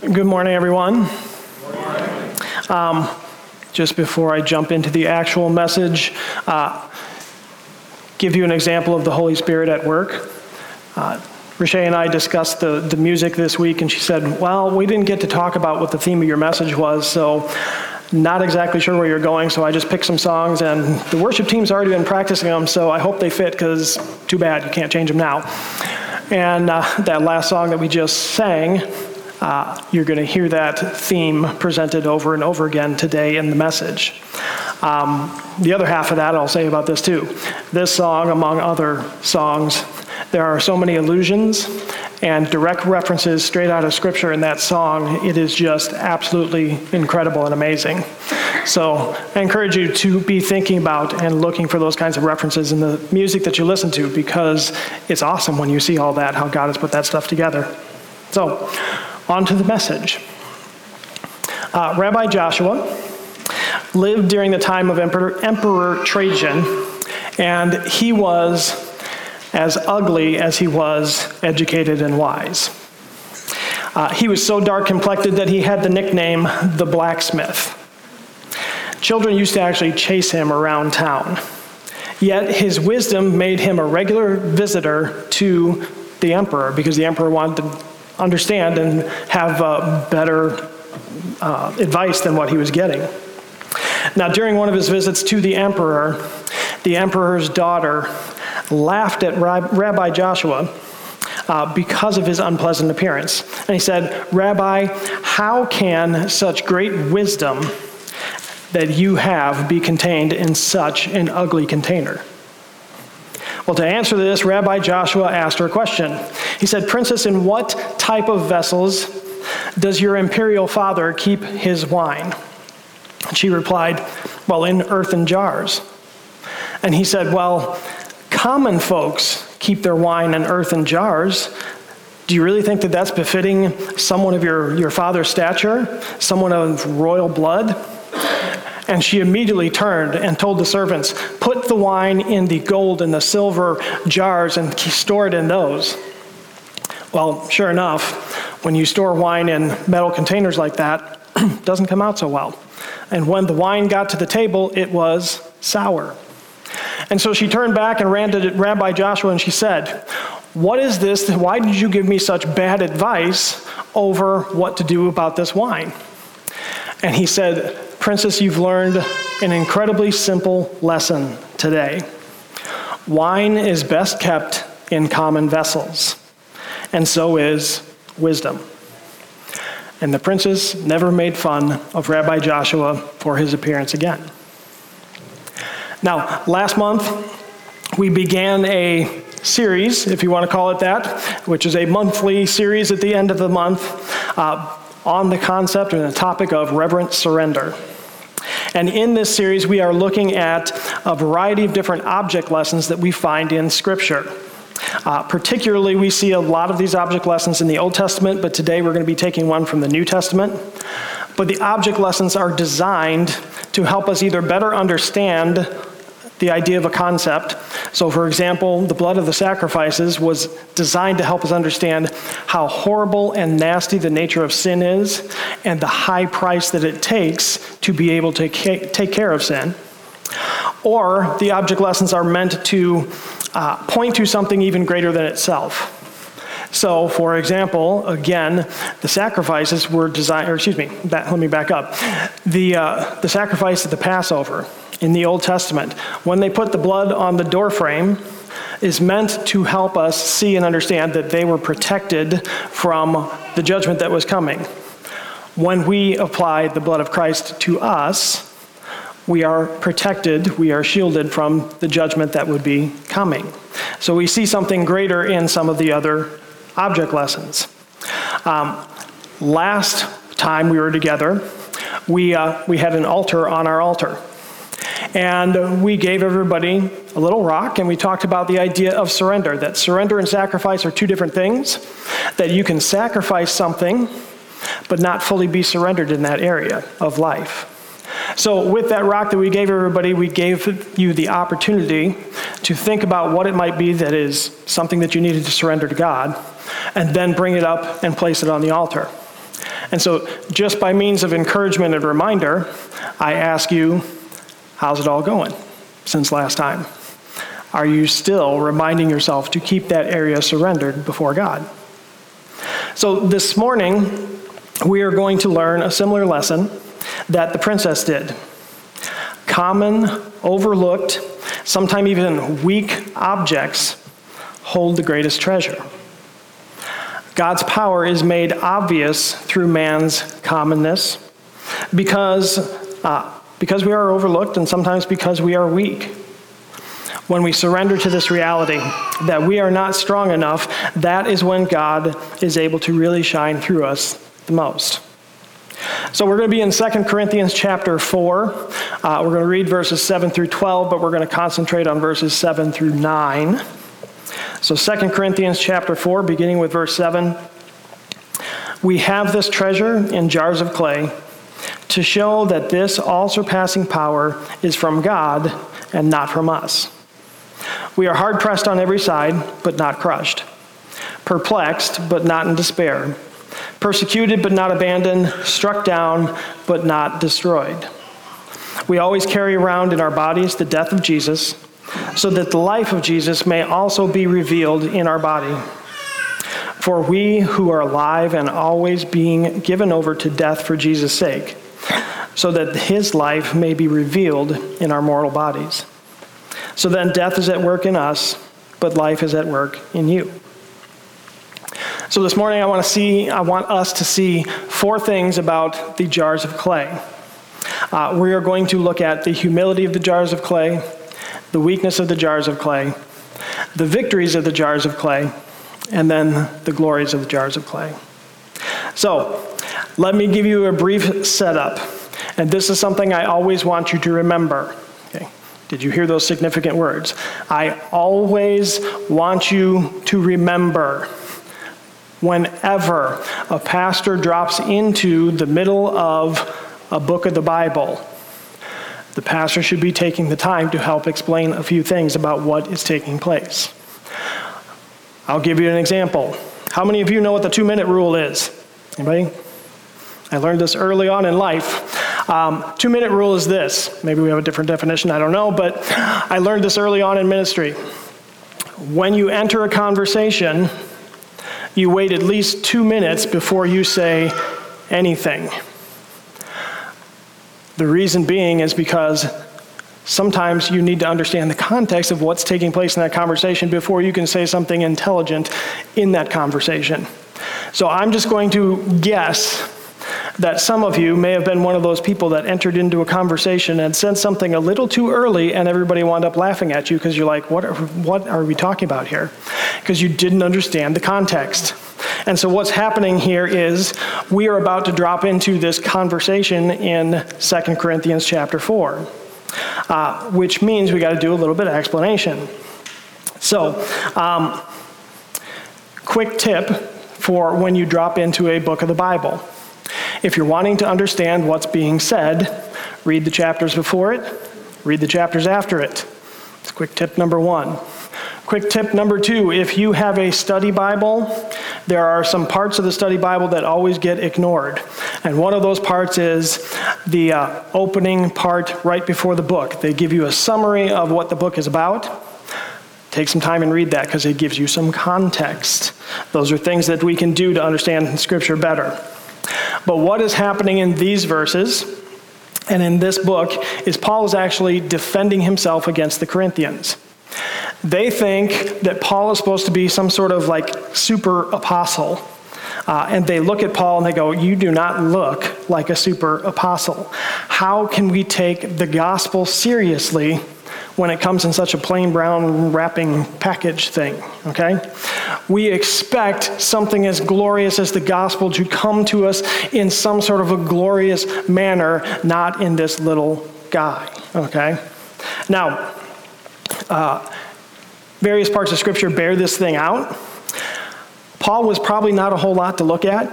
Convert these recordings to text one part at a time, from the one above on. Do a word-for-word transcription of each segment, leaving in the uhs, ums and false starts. Good morning, everyone. Good morning. Um, just before I jump into the actual message, uh, give you an example of the Holy Spirit at work. Uh, Richey and I discussed the, the music this week, and she said, well, we didn't get to talk about what the theme of your message was, so not exactly sure where you're going, so I just picked some songs, and the worship team's already been practicing them, so I hope they fit, because too bad, you can't change them now. And uh, that last song that we just sang, Uh, you're going to hear that theme presented over and over again today in the message. Um, the other half of that I'll say about this too. This song, among other songs, there are so many allusions and direct references straight out of Scripture in that song. It is just absolutely incredible and amazing. So I encourage you to be thinking about and looking for those kinds of references in the music that you listen to, because it's awesome when you see all that, how God has put that stuff together. So, on to the message. Uh, Rabbi Joshua lived during the time of Emperor, Emperor Trajan, and he was as ugly as he was educated and wise. Uh, he was so dark-complected that he had the nickname the Blacksmith. Children used to actually chase him around town, yet his wisdom made him a regular visitor to the emperor, because the emperor wanted to understand and have uh, better uh, advice than what he was getting. Now, during one of his visits to the emperor, the emperor's daughter laughed at Rabbi Joshua uh, because of his unpleasant appearance. And he said, "Rabbi, how can such great wisdom that you have be contained in such an ugly container?" Well, to answer this, Rabbi Joshua asked her a question. He said, "Princess, in what type of vessels does your imperial father keep his wine?" And she replied, "Well, in earthen jars." And he said, "Well, common folks keep their wine in earthen jars. Do you really think that that's befitting someone of your, your father's stature, someone of royal blood?" And she immediately turned and told the servants, "Put the wine in the gold and the silver jars and store it in those." Well, sure enough, when you store wine in metal containers like that, it doesn't come out so well. And when the wine got to the table, it was sour. And so she turned back and ran to Rabbi Joshua and she said, "What is this? Why did you give me such bad advice over what to do about this wine?" And he said, "Princess, you've learned an incredibly simple lesson today. Wine is best kept in common vessels, and so is wisdom." And the princess never made fun of Rabbi Joshua for his appearance again. Now, last month, we began a series, if you want to call it that, which is a monthly series at the end of the month, uh, on the concept and the topic of reverent surrender. And in this series, we are looking at a variety of different object lessons that we find in Scripture. Uh, particularly, we see a lot of these object lessons in the Old Testament, but today we're going to be taking one from the New Testament. But the object lessons are designed to help us either better understand the idea of a concept. So, for example, the blood of the sacrifices was designed to help us understand how horrible and nasty the nature of sin is and the high price that it takes to be able to take care of sin. Or the object lessons are meant to uh, point to something even greater than itself. So, for example, again, the sacrifices were designed, or excuse me, back, let me back up. The, uh, the sacrifice at the Passover in the Old Testament, when they put the blood on the doorframe, is meant to help us see and understand that they were protected from the judgment that was coming. When we apply the blood of Christ to us, we are protected, we are shielded from the judgment that would be coming. So we see something greater in some of the other object lessons. Um, last time we were together, we uh, we had an altar on our altar. And we gave everybody a little rock, and we talked about the idea of surrender, that surrender and sacrifice are two different things, that you can sacrifice something, but not fully be surrendered in that area of life. So with that rock that we gave everybody, we gave you the opportunity to think about what it might be that is something that you needed to surrender to God, and then bring it up and place it on the altar. And so just by means of encouragement and reminder, I ask you, how's it all going since last time? Are you still reminding yourself to keep that area surrendered before God? So this morning, we are going to learn a similar lesson that the princess did. Common, overlooked, sometimes even weak objects hold the greatest treasure. God's power is made obvious through man's commonness because, uh, because we are overlooked and sometimes because we are weak. When we surrender to this reality that we are not strong enough, that is when God is able to really shine through us the most. So we're going to be in Second Corinthians chapter four. Uh, we're going to read verses seven through twelve, but we're going to concentrate on verses seven through nine. So Second Corinthians chapter four, beginning with verse seven. We have this treasure in jars of clay to show that this all-surpassing power is from God and not from us. We are hard-pressed on every side, but not crushed. Perplexed, but not in despair. Persecuted, but not abandoned. Struck down, but not destroyed. We always carry around in our bodies the death of Jesus, so that the life of Jesus may also be revealed in our body. For we who are alive and always being given over to death for Jesus' sake, so that his life may be revealed in our mortal bodies. So then death is at work in us, but life is at work in you. So this morning I want to see, I want us to see four things about the jars of clay. Uh, we are going to look at the humility of the jars of clay, the weakness of the jars of clay, the victories of the jars of clay, and then the glories of the jars of clay. So let me give you a brief setup. And this is something I always want you to remember. Okay. Did you hear those significant words? I always want you to remember. Whenever a pastor drops into the middle of a book of the Bible, the pastor should be taking the time to help explain a few things about what is taking place. I'll give you an example. How many of you know what the two-minute rule is? Anybody? I learned this early on in life. Um, two-minute rule is this. Maybe we have a different definition, I don't know, but I learned this early on in ministry. When you enter a conversation, you wait at least two minutes before you say anything. The reason being is because sometimes you need to understand the context of what's taking place in that conversation before you can say something intelligent in that conversation. So I'm just going to guess that some of you may have been one of those people that entered into a conversation and said something a little too early and everybody wound up laughing at you because you're like, what are, what are we talking about here? Because you didn't understand the context. And so what's happening here is we are about to drop into this conversation in Second Corinthians chapter four, uh, which means we got to do a little bit of explanation. So um, quick tip for when you drop into a book of the Bible. If you're wanting to understand what's being said, read the chapters before it, read the chapters after it. That's quick tip number one. Quick tip number two, if you have a study Bible, there are some parts of the study Bible that always get ignored. And one of those parts is the uh, opening part right before the book. They give you a summary of what the book is about. Take some time and read that because it gives you some context. Those are things that we can do to understand Scripture better. But what is happening in these verses and in this book is Paul is actually defending himself against the Corinthians. They think that Paul is supposed to be some sort of like super apostle. Uh, and they look at Paul and they go, you do not look like a super apostle. How can we take the gospel seriously when it comes in such a plain brown wrapping package thing, okay? We expect something as glorious as the gospel to come to us in some sort of a glorious manner, not in this little guy, okay? Now, uh, various parts of Scripture bear this thing out. Paul was probably not a whole lot to look at.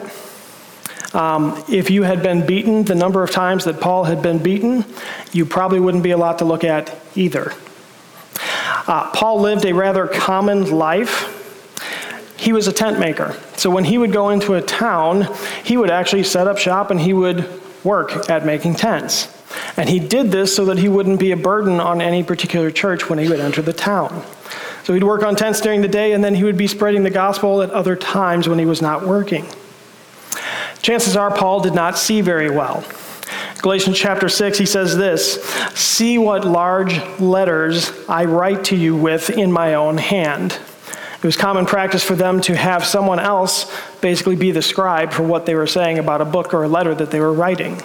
Um, if you had been beaten the number of times that Paul had been beaten, you probably wouldn't be a lot to look at either. Uh, Paul lived a rather common life. he was a tent maker. So when he would go into a town, he would actually set up shop and he would work at making tents. And he did this so that he wouldn't be a burden on any particular church when he would enter the town. So he'd work on tents during the day, and then he would be spreading the gospel at other times when he was not working. Chances are Paul did not see very well. Galatians chapter six, he says this, "See what large letters I write to you with in my own hand." It was common practice for them to have someone else basically be the scribe for what they were saying about a book or a letter that they were writing.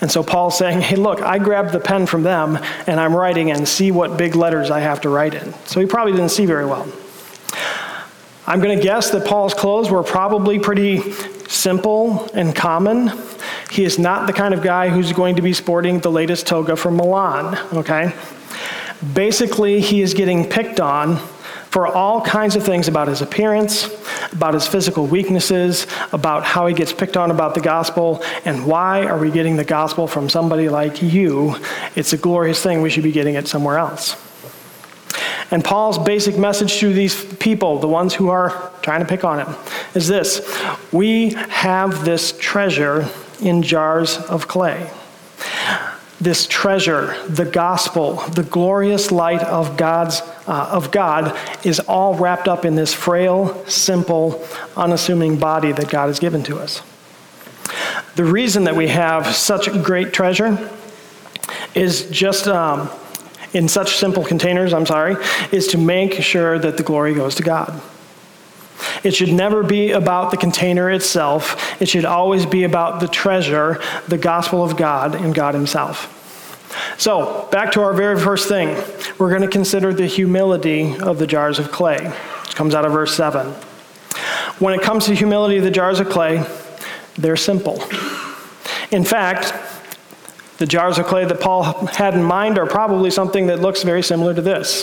And so Paul's saying, hey, look, I grabbed the pen from them and I'm writing, and see what big letters I have to write in. So he probably didn't see very well. I'm going to guess that Paul's clothes were probably pretty simple and common. He is not the kind of guy who's going to be sporting the latest toga from Milan, okay? Basically, he is getting picked on for all kinds of things about his appearance, about his physical weaknesses, about how he gets picked on about the gospel, and why are we getting the gospel from somebody like you? It's a glorious thing. We should be getting it somewhere else. And Paul's basic message to these people, the ones who are trying to pick on him, is this: we have this treasure in jars of clay. This treasure, the gospel, the glorious light of God's uh, of God is all wrapped up in this frail, simple, unassuming body that God has given to us. The reason that we have such great treasure is just um, in such simple containers, I'm sorry, is to make sure that the glory goes to God. It should never be about the container itself. It should always be about the treasure, the gospel of God and God himself. So, back to our very first thing. We're going to consider the humility of the jars of clay, which comes out of verse seven. When it comes to the humility of the jars of clay, they're simple. In fact, the jars of clay that Paul had in mind are probably something that looks very similar to this.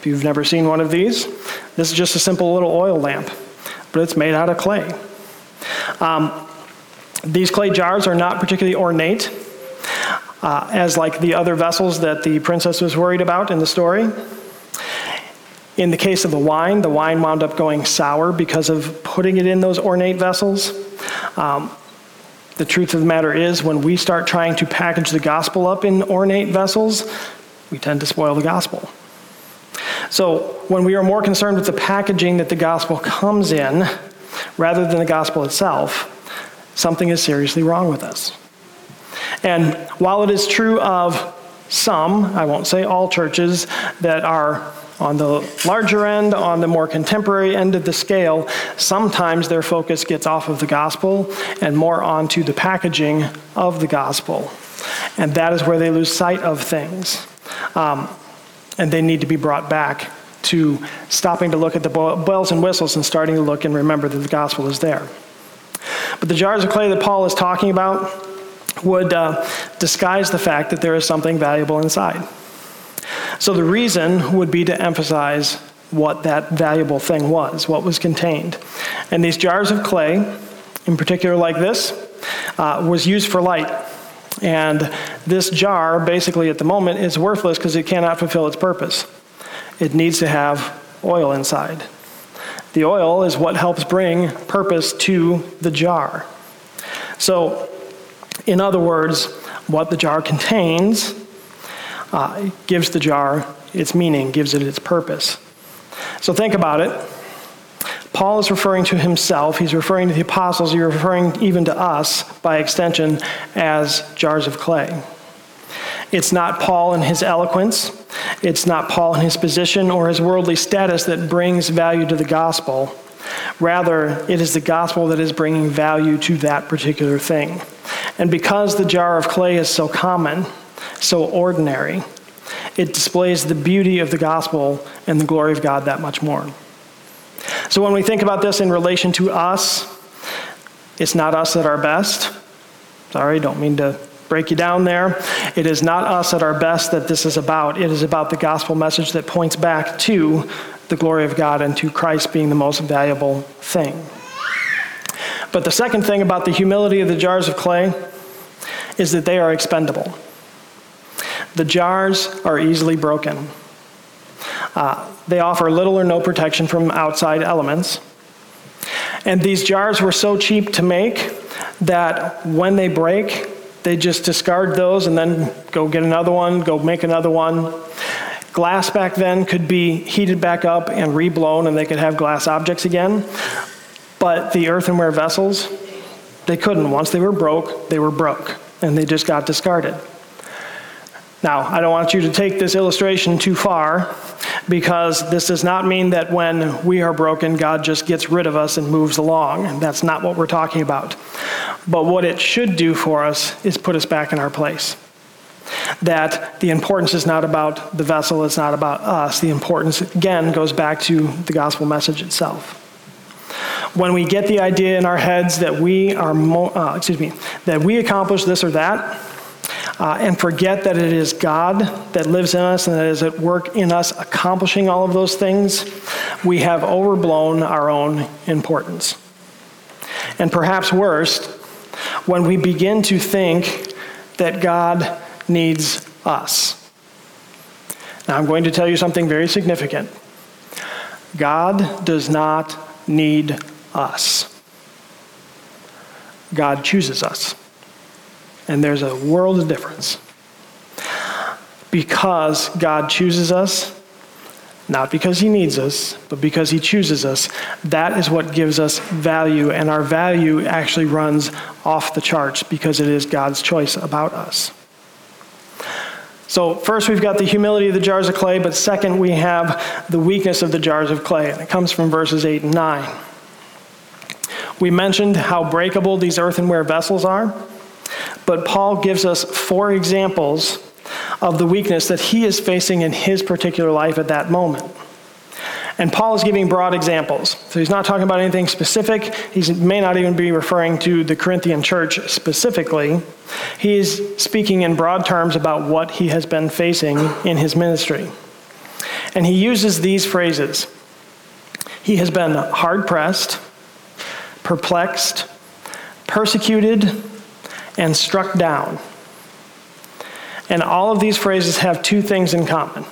If you've never seen one of these, this is just a simple little oil lamp, but it's made out of clay. Um, these clay jars are not particularly ornate, uh, as like the other vessels that the princess was worried about in the story. In the case of the wine, the wine wound up going sour because of putting it in those ornate vessels. Um, The truth of the matter is, when we start trying to package the gospel up in ornate vessels, we tend to spoil the gospel. So when we are more concerned with the packaging that the gospel comes in, rather than the gospel itself, something is seriously wrong with us. And while it is true of some, I won't say all churches, that are on the larger end, on the more contemporary end of the scale, sometimes their focus gets off of the gospel and more onto the packaging of the gospel. And that is where they lose sight of things. Um, and they need to be brought back to stopping to look at the bells and whistles and starting to look and remember that the gospel is there. But the jars of clay that Paul is talking about would uh, disguise the fact that there is something valuable inside. So the reason would be to emphasize what that valuable thing was, what was contained. And these jars of clay, in particular like this, uh, was used for light. And this jar, basically at the moment, is worthless because it cannot fulfill its purpose. It needs to have oil inside. The oil is what helps bring purpose to the jar. So, in other words, what the jar contains Uh, gives the jar its meaning, gives it its purpose. So think about it. Paul is referring to himself. He's referring to the apostles. He's referring even to us, by extension, as jars of clay. It's not Paul and his eloquence. It's not Paul and his position or his worldly status that brings value to the gospel. Rather, it is the gospel that is bringing value to that particular thing. And because the jar of clay is so common, so ordinary, it displays the beauty of the gospel and the glory of God that much more. So when we think about this in relation to us, it's not us at our best. Sorry, don't mean to break you down there. It is not us at our best that this is about. It is about the gospel message that points back to the glory of God and to Christ being the most valuable thing. But the second thing about the humility of the jars of clay is that they are expendable. The jars are easily broken. Uh, they offer little or no protection from outside elements. And these jars were so cheap to make that when they break, they just discard those and then go get another one, go make another one. Glass back then could be heated back up and reblown, and they could have glass objects again. But the earthenware vessels, they couldn't. Once they were broke, they were broke, and they just got discarded. Now, I don't want you to take this illustration too far, because this does not mean that when we are broken, God just gets rid of us and moves along. That's not what we're talking about. But what it should do for us is put us back in our place. That the importance is not about the vessel, it's not about us. The importance, again, goes back to the gospel message itself. When we get the idea in our heads that we are, mo- uh, excuse me, that we accomplish this or that, Uh, and forget that it is God that lives in us and that is at work in us accomplishing all of those things, we have overblown our own importance. And perhaps worst, when we begin to think that God needs us. Now, I'm going to tell you something very significant. God does not need us. God chooses us. And there's a world of difference. Because God chooses us, not because he needs us, but because he chooses us, that is what gives us value. And our value actually runs off the charts because it is God's choice about us. So first, we've got the humility of the jars of clay, but second, we have the weakness of the jars of clay. And it comes from verses eight and nine. We mentioned how breakable these earthenware vessels are. But Paul gives us four examples of the weakness that he is facing in his particular life at that moment. And Paul is giving broad examples. So he's not talking about anything specific. He may not even be referring to the Corinthian church specifically. He is speaking in broad terms about what he has been facing in his ministry. And he uses these phrases. He has been hard-pressed, perplexed, persecuted, and struck down. And all of these phrases have two things in common.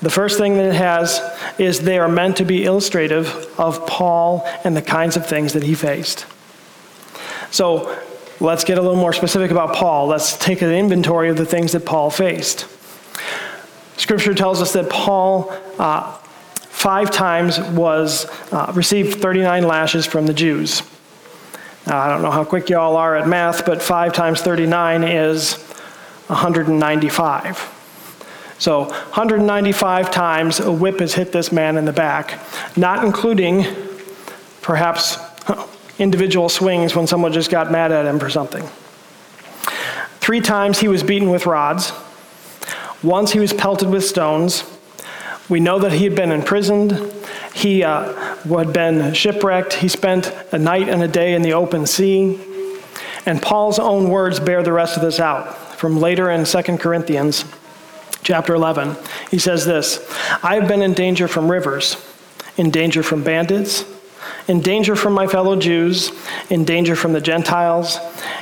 The first thing that it has is they are meant to be illustrative of Paul and the kinds of things that he faced. So let's get a little more specific about Paul. Let's take an inventory of the things that Paul faced. Scripture tells us that Paul uh, five times was uh, received thirty-nine lashes from the Jews. Now, I don't know how quick y'all are at math, but five times thirty-nine is one hundred ninety-five. So one hundred ninety-five times a whip has hit this man in the back, not including perhaps individual swings when someone just got mad at him for something. Three times he was beaten with rods. Once he was pelted with stones. We know that he had been imprisoned. He uh, had been shipwrecked. He spent a night and a day in the open sea. And Paul's own words bear the rest of this out. From later in Second Corinthians chapter eleven, he says this, "I have been in danger from rivers, in danger from bandits, in danger from my fellow Jews, in danger from the Gentiles,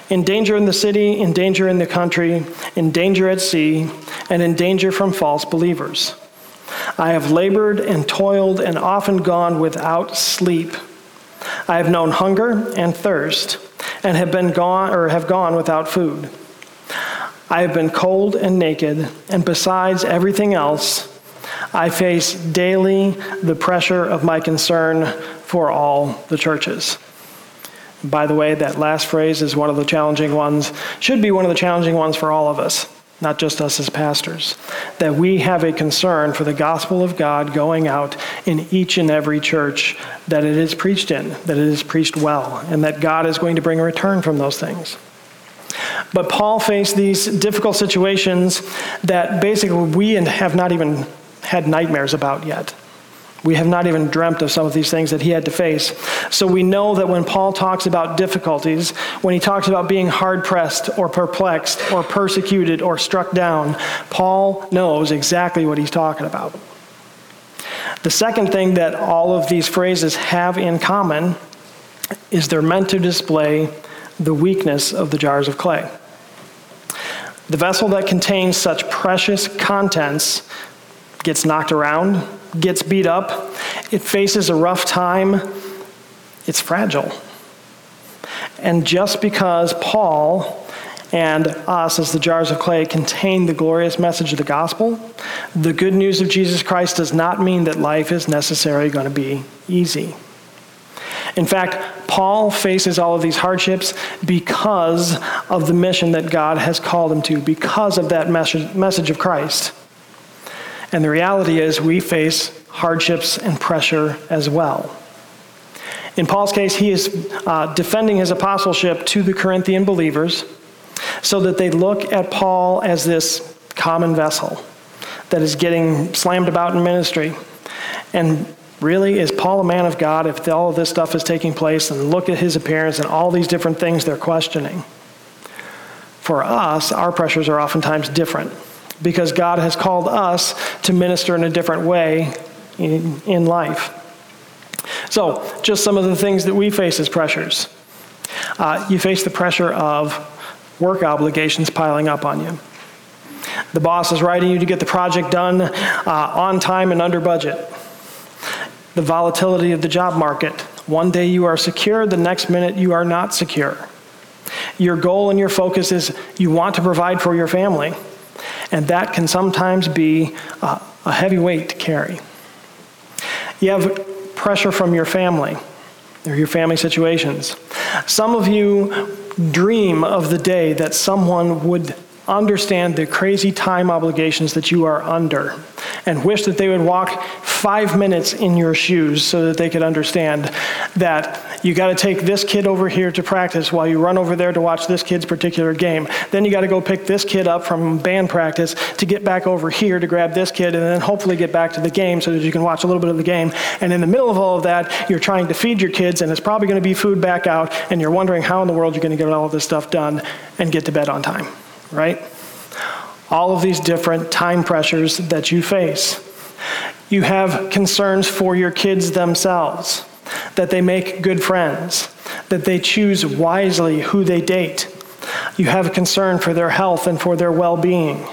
in danger in the city, in danger in the country, in danger at sea, and in danger from false believers. I have labored and toiled and often gone without sleep. I have known hunger and thirst and have been gone or have gone without food. I have been cold and naked, and besides everything else, I face daily the pressure of my concern for all the churches." By the way, that last phrase is one of the challenging ones, should be one of the challenging ones for all of us. Not just us as pastors, that we have a concern for the gospel of God going out in each and every church that it is preached in, that it is preached well, and that God is going to bring a return from those things. But Paul faced these difficult situations that basically we have not even had nightmares about yet. We have not even dreamt of some of these things that he had to face. So we know that when Paul talks about difficulties, when he talks about being hard-pressed or perplexed or persecuted or struck down, Paul knows exactly what he's talking about. The second thing that all of these phrases have in common is they're meant to display the weakness of the jars of clay. The vessel that contains such precious contents gets knocked around, gets beat up, it faces a rough time, it's fragile. And just because Paul and us as the jars of clay contain the glorious message of the gospel, the good news of Jesus Christ does not mean that life is necessarily going to be easy. In fact, Paul faces all of these hardships because of the mission that God has called him to, because of that message, message of Christ. And the reality is we face hardships and pressure as well. In Paul's case, he is uh, defending his apostleship to the Corinthian believers so that they look at Paul as this common vessel that is getting slammed about in ministry. And really, is Paul a man of God if all of this stuff is taking place? And look at his appearance and all these different things they're questioning. For us, our pressures are oftentimes different because God has called us to minister in a different way in, in life. So, just some of the things that we face as pressures. Uh, you face the pressure of work obligations piling up on you. The boss is writing you to get the project done uh, on time and under budget. The volatility of the job market. One day you are secure, the next minute you are not secure. Your goal and your focus is you want to provide for your family, and that can sometimes be uh, a heavy weight to carry. You have pressure from your family or your family situations. Some of you dream of the day that someone would understand the crazy time obligations that you are under and wish that they would walk five minutes in your shoes so that they could understand that you got to take this kid over here to practice while you run over there to watch this kid's particular game. Then you got to go pick this kid up from band practice to get back over here to grab this kid and then hopefully get back to the game so that you can watch a little bit of the game. And in the middle of all of that, you're trying to feed your kids and it's probably going to be food back out and you're wondering how in the world you're going to get all of this stuff done and get to bed on time, right? All of these different time pressures that you face. You have concerns for your kids themselves, that they make good friends, that they choose wisely who they date. You have a concern for their health and for their well-being.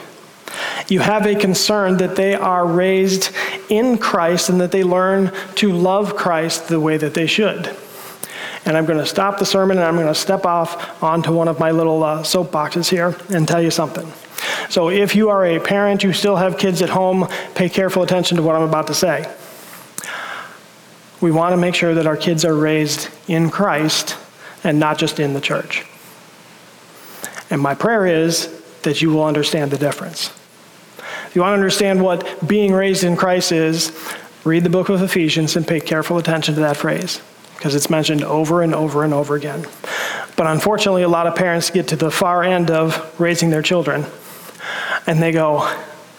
You have a concern that they are raised in Christ and that they learn to love Christ the way that they should. And I'm going to stop the sermon and I'm going to step off onto one of my little uh, soapboxes here and tell you something. So if you are a parent, you still have kids at home, pay careful attention to what I'm about to say. We want to make sure that our kids are raised in Christ and not just in the church. And my prayer is that you will understand the difference. If you want to understand what being raised in Christ is, read the book of Ephesians and pay careful attention to that phrase, because it's mentioned over and over and over again. But unfortunately, a lot of parents get to the far end of raising their children, and they go,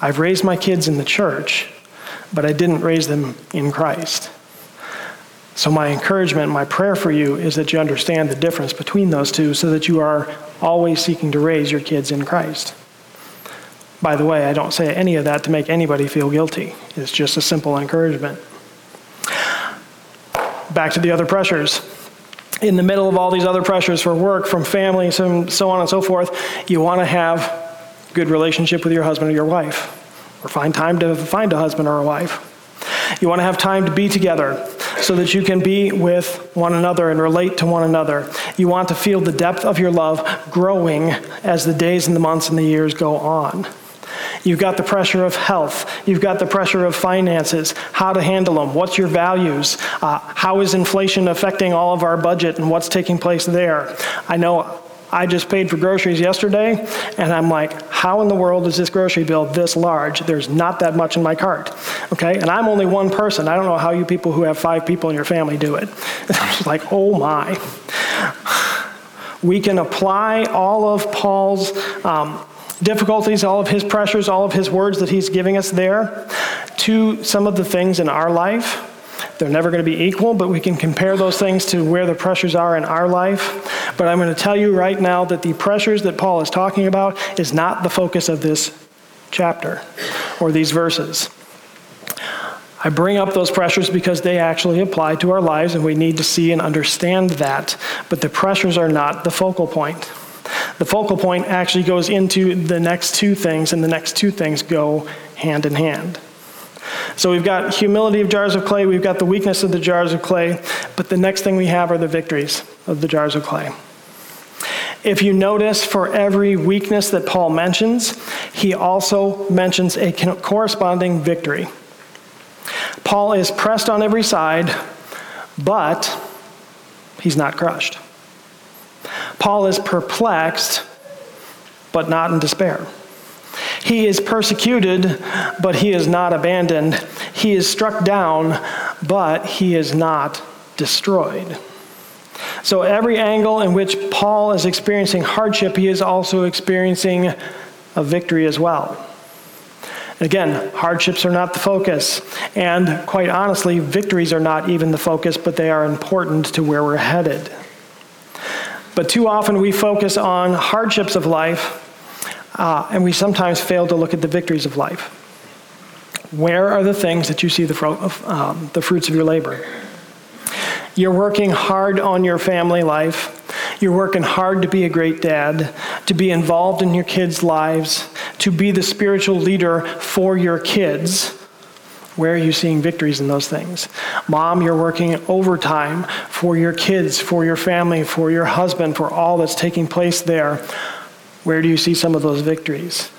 I've raised my kids in the church, but I didn't raise them in Christ. So my encouragement, my prayer for you is that you understand the difference between those two so that you are always seeking to raise your kids in Christ. By the way, I don't say any of that to make anybody feel guilty. It's just a simple encouragement. Back to the other pressures. In the middle of all these other pressures for work, from family, so on and so forth, you want to have a good relationship with your husband or your wife, or find time to find a husband or a wife. You want to have time to be together so that you can be with one another and relate to one another. You want to feel the depth of your love growing as the days and the months and the years go on. You've got the pressure of health. You've got the pressure of finances, how to handle them, what's your values, uh, how is inflation affecting all of our budget and what's taking place there. I know I just paid for groceries yesterday, and I'm like, how in the world is this grocery bill this large? There's not that much in my cart, okay? And I'm only one person. I don't know how you people who have five people in your family do it. It's like, oh my. We can apply all of Paul's um, difficulties, all of his pressures, all of his words that he's giving us there to some of the things in our life. They're never going to be equal, but we can compare those things to where the pressures are in our life. But I'm going to tell you right now that the pressures that Paul is talking about is not the focus of this chapter or these verses. I bring up those pressures because they actually apply to our lives and we need to see and understand that. But the pressures are not the focal point. The focal point actually goes into the next two things, and the next two things go hand in hand. So we've got humility of jars of clay, we've got the weakness of the jars of clay, but the next thing we have are the victories of the jars of clay. If you notice, for every weakness that Paul mentions, he also mentions a corresponding victory. Paul is pressed on every side, but he's not crushed. Paul is perplexed, but not in despair. He is persecuted, but he is not abandoned. He is struck down, but he is not destroyed. So every angle in which Paul is experiencing hardship, he is also experiencing a victory as well. Again, hardships are not the focus, and quite honestly, victories are not even the focus, but they are important to where we're headed. But too often we focus on hardships of life, uh, and we sometimes fail to look at the victories of life. Where are the things that you see the, fro- of, um, the fruits of your labor? You're working hard on your family life. You're working hard to be a great dad, to be involved in your kids' lives, to be the spiritual leader for your kids. Where are you seeing victories in those things? Mom, you're working overtime for your kids, for your family, for your husband, for all that's taking place there. Where do you see some of those victories?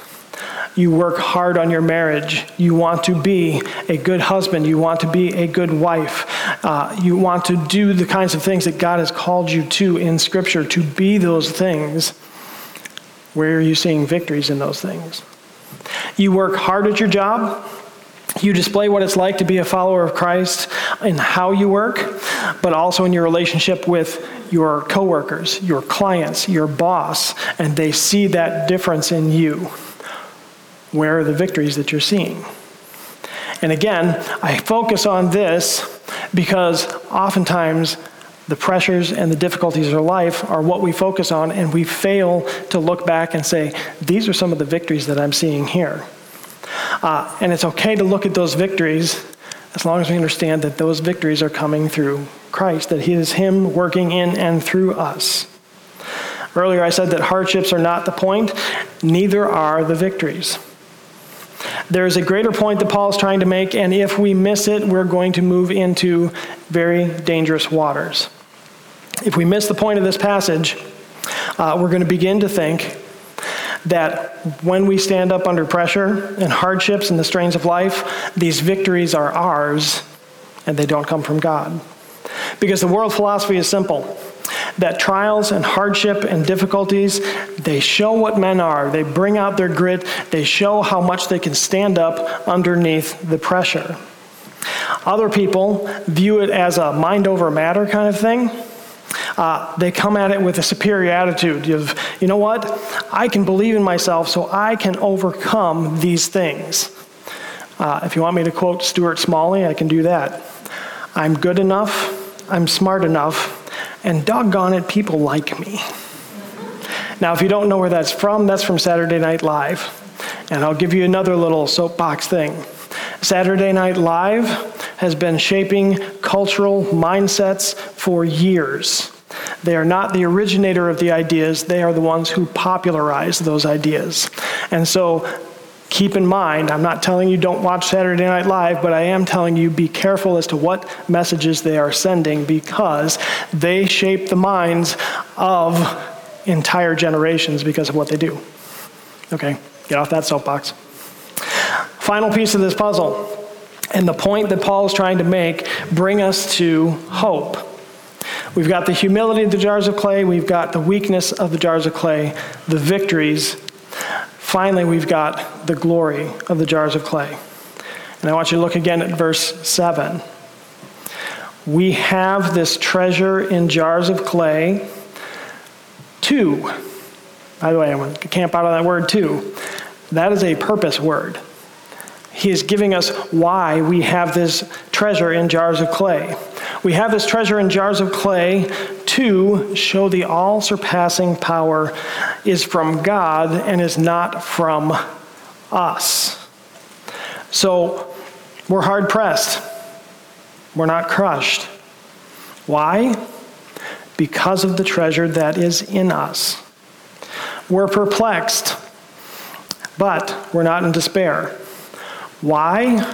You work hard on your marriage. You want to be a good husband. You want to be a good wife. Uh, you want to do the kinds of things that God has called you to in Scripture, to be those things. Where are you seeing victories in those things? You work hard at your job. You display what it's like to be a follower of Christ in how you work, but also in your relationship with your coworkers, your clients, your boss, and they see that difference in you. Where are the victories that you're seeing? And again, I focus on this because oftentimes the pressures and the difficulties of life are what we focus on, and we fail to look back and say, these are some of the victories that I'm seeing here. Uh, and it's okay to look at those victories as long as we understand that those victories are coming through Christ, that it is Him working in and through us. Earlier I said that hardships are not the point, neither are the victories. There is a greater point that Paul is trying to make, and if we miss it, we're going to move into very dangerous waters. If we miss the point of this passage, uh, we're going to begin to think that when we stand up under pressure and hardships and the strains of life, these victories are ours, and they don't come from God. Because the world philosophy is simple, that trials and hardship and difficulties, they show what men are. They bring out their grit. They show how much they can stand up underneath the pressure. Other people view it as a mind over matter kind of thing. Uh, they come at it with a superior attitude of, you know what? I can believe in myself, so I can overcome these things. Uh, if you want me to quote Stuart Smalley, I can do that. I'm good enough. I'm smart enough. And doggone it, people like me. Now, if you don't know where that's from, that's from Saturday Night Live. And I'll give you another little soapbox thing. Saturday Night Live has been shaping cultural mindsets for years. They are not the originator of the ideas. They are the ones who popularize those ideas. And so keep in mind, I'm not telling you don't watch Saturday Night Live, but I am telling you be careful as to what messages they are sending, because they shape the minds of entire generations because of what they do. Okay, get off that soapbox. Final piece of this puzzle, and the point that Paul is trying to make, bring us to hope. We've got the humility of the jars of clay, we've got the weakness of the jars of clay, the victories. Finally, we've got the glory of the jars of clay. And I want you to look again at verse seven. We have this treasure in jars of clay to, by the way, I want to camp out on that word to. That is a purpose word. He is giving us why we have this treasure in jars of clay. We have this treasure in jars of clay to show the all-surpassing power is from God and is not from us. So we're hard-pressed. We're not crushed. Why? Because of the treasure that is in us. We're perplexed, but we're not in despair. Why?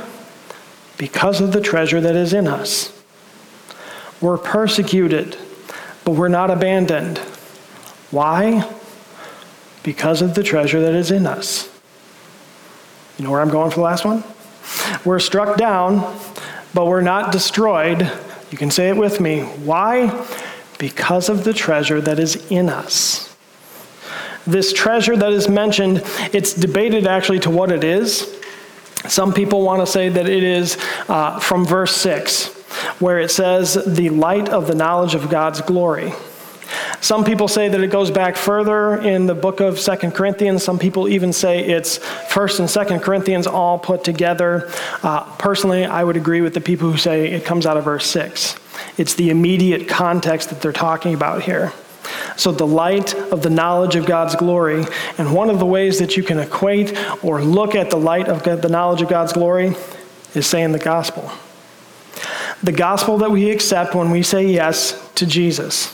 because of the treasure that is in us. We're persecuted, but we're not abandoned. Why? Because of the treasure that is in us. You know where I'm going for the last one? We're struck down, but we're not destroyed. You can say it with me. Why? Because of the treasure that is in us. This treasure that is mentioned, it's debated actually to what it is. Some people want to say that it is uh, from verse six, where it says, the light of the knowledge of God's glory. Some people say that it goes back further in the book of Second Corinthians. Some people even say it's First and Second Corinthians all put together. Uh, personally, I would agree with the people who say it comes out of verse six. It's the immediate context that they're talking about here. So the light of the knowledge of God's glory. And one of the ways that you can equate or look at the light of God, the knowledge of God's glory, is saying the gospel. The gospel that we accept when we say yes to Jesus.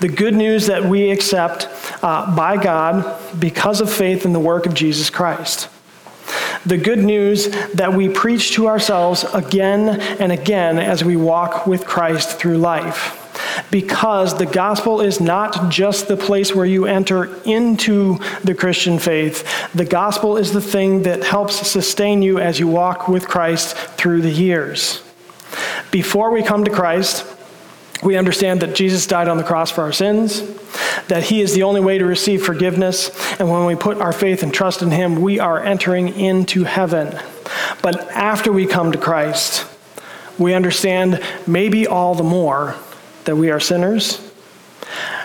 The good news that we accept uh, by God because of faith in the work of Jesus Christ. The good news that we preach to ourselves again and again as we walk with Christ through life. Because the gospel is not just the place where you enter into the Christian faith. The gospel is the thing that helps sustain you as you walk with Christ through the years. Before we come to Christ, we understand that Jesus died on the cross for our sins, that he is the only way to receive forgiveness, and when we put our faith and trust in him, we are entering into heaven. But after we come to Christ, we understand maybe all the more that we are sinners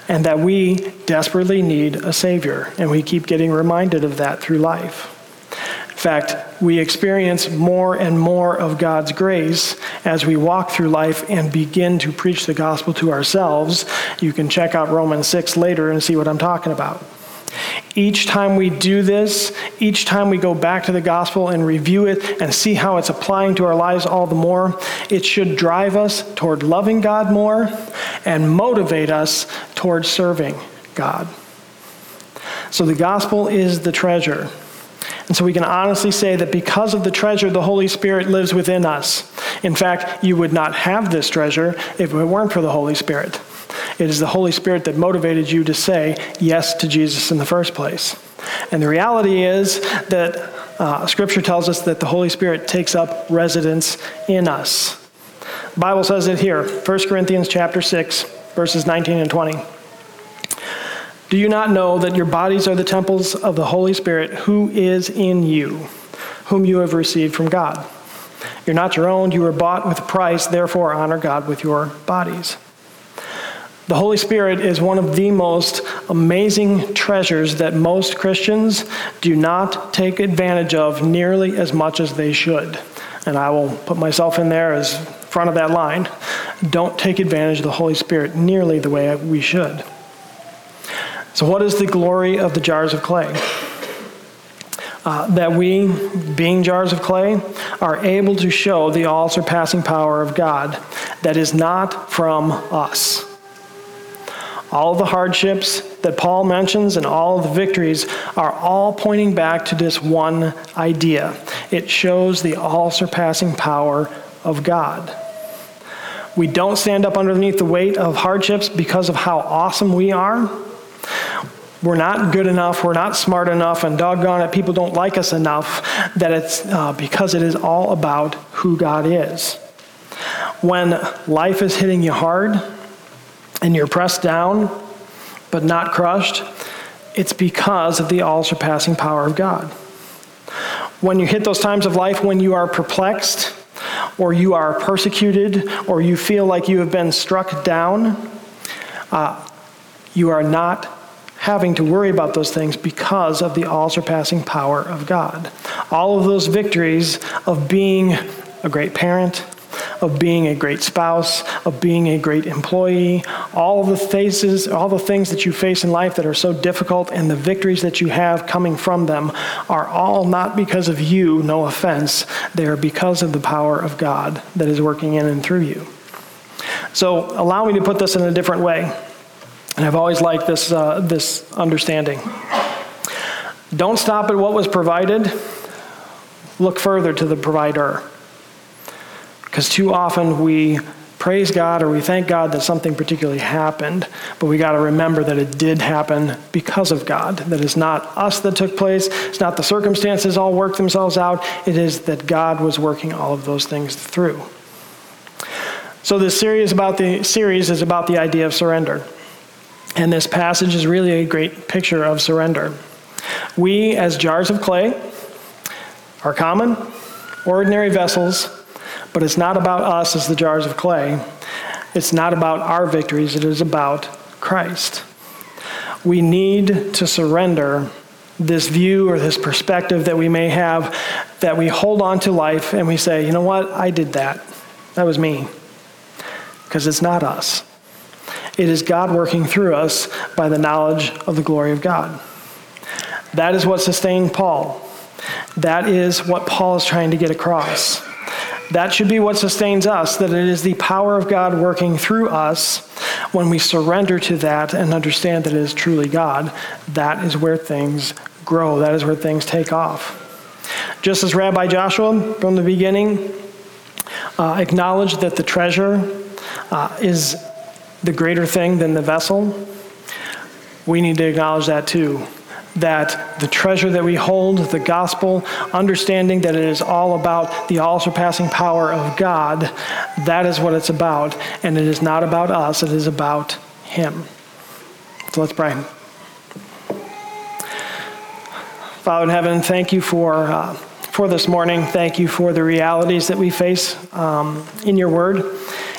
and that we desperately need a Savior, and we keep getting reminded of that through life. In fact, we experience more and more of God's grace as we walk through life and begin to preach the gospel to ourselves. You can check out Romans six later and see what I'm talking about. Each time we do this, each time we go back to the gospel and review it and see how it's applying to our lives all the more, it should drive us toward loving God more and motivate us toward serving God. So the gospel is the treasure. And so we can honestly say that because of the treasure, the Holy Spirit lives within us. In fact, you would not have this treasure if it weren't for the Holy Spirit. It is the Holy Spirit that motivated you to say yes to Jesus in the first place. And the reality is that uh, Scripture tells us that the Holy Spirit takes up residence in us. The Bible says it here, First Corinthians chapter six, verses nineteen and twenty. Do you not know that your bodies are the temples of the Holy Spirit who is in you, whom you have received from God? You're not your own, you were bought with a price, therefore honor God with your bodies. The Holy Spirit is one of the most amazing treasures that most Christians do not take advantage of nearly as much as they should. And I will put myself in there as front of that line. Don't take advantage of the Holy Spirit nearly the way we should. So what is the glory of the jars of clay? Uh, that we, being jars of clay, are able to show the all-surpassing power of God that is not from us. All the hardships that Paul mentions and all the victories are all pointing back to this one idea. It shows the all-surpassing power of God. We don't stand up underneath the weight of hardships because of how awesome we are. We're not good enough, we're not smart enough, and doggone it, people don't like us enough, that it's uh, because it is all about who God is. When life is hitting you hard and you're pressed down but not crushed, it's because of the all-surpassing power of God. When you hit those times of life when you are perplexed or you are persecuted or you feel like you have been struck down, uh, you are not having to worry about those things because of the all-surpassing power of God. All of those victories of being a great parent, of being a great spouse, of being a great employee, all the faces, all the things that you face in life that are so difficult and the victories that you have coming from them are all not because of you, no offense. They are because of the power of God that is working in and through you. So allow me to put this in a different way. And I've always liked this uh, this understanding. Don't stop at what was provided. Look further to the provider. Because too often we praise God or we thank God that something particularly happened, but we got to remember that it did happen because of God, that it's not us that took place, it's not the circumstances all worked themselves out, it is that God was working all of those things through. So this series about the series is about the idea of surrender. And this passage is really a great picture of surrender. We, as jars of clay, are common, ordinary vessels, but it's not about us as the jars of clay. It's not about our victories. It is about Christ. We need to surrender this view or this perspective that we may have, that we hold on to life and we say, you know what, I did that. That was me. Because it's not us. It is God working through us by the knowledge of the glory of God. That is what sustained Paul. That is what Paul is trying to get across. That should be what sustains us, that it is the power of God working through us when we surrender to that and understand that it is truly God. That is where things grow. That is where things take off. Just as Rabbi Joshua, from the beginning, uh, acknowledged that the treasure uh, is the greater thing than the vessel, we need to acknowledge that too. That the treasure that we hold, the gospel, understanding that it is all about the all-surpassing power of God, that is what it's about. And it is not about us, it is about Him. So let's pray. Father in heaven, thank you for uh, for this morning. Thank you for the realities that we face um, in your word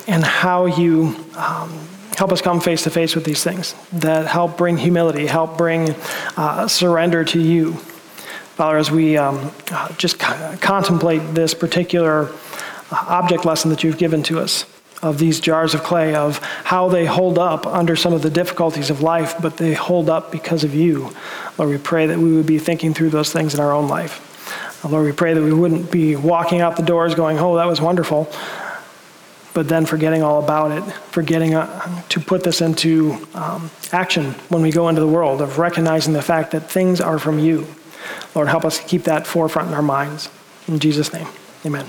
and how you um, help us come face to face with these things, that help bring humility, help bring uh, surrender to you. Father, as we um, just co- contemplate this particular object lesson that you've given to us, of these jars of clay, of how they hold up under some of the difficulties of life, but they hold up because of you. Lord, we pray that we would be thinking through those things in our own life. Lord, we pray that we wouldn't be walking out the doors going, oh, that was wonderful, but then forgetting all about it, forgetting uh, to put this into um, action when we go into the world, of recognizing the fact that things are from you. Lord, help us keep that forefront in our minds. In Jesus' name, amen.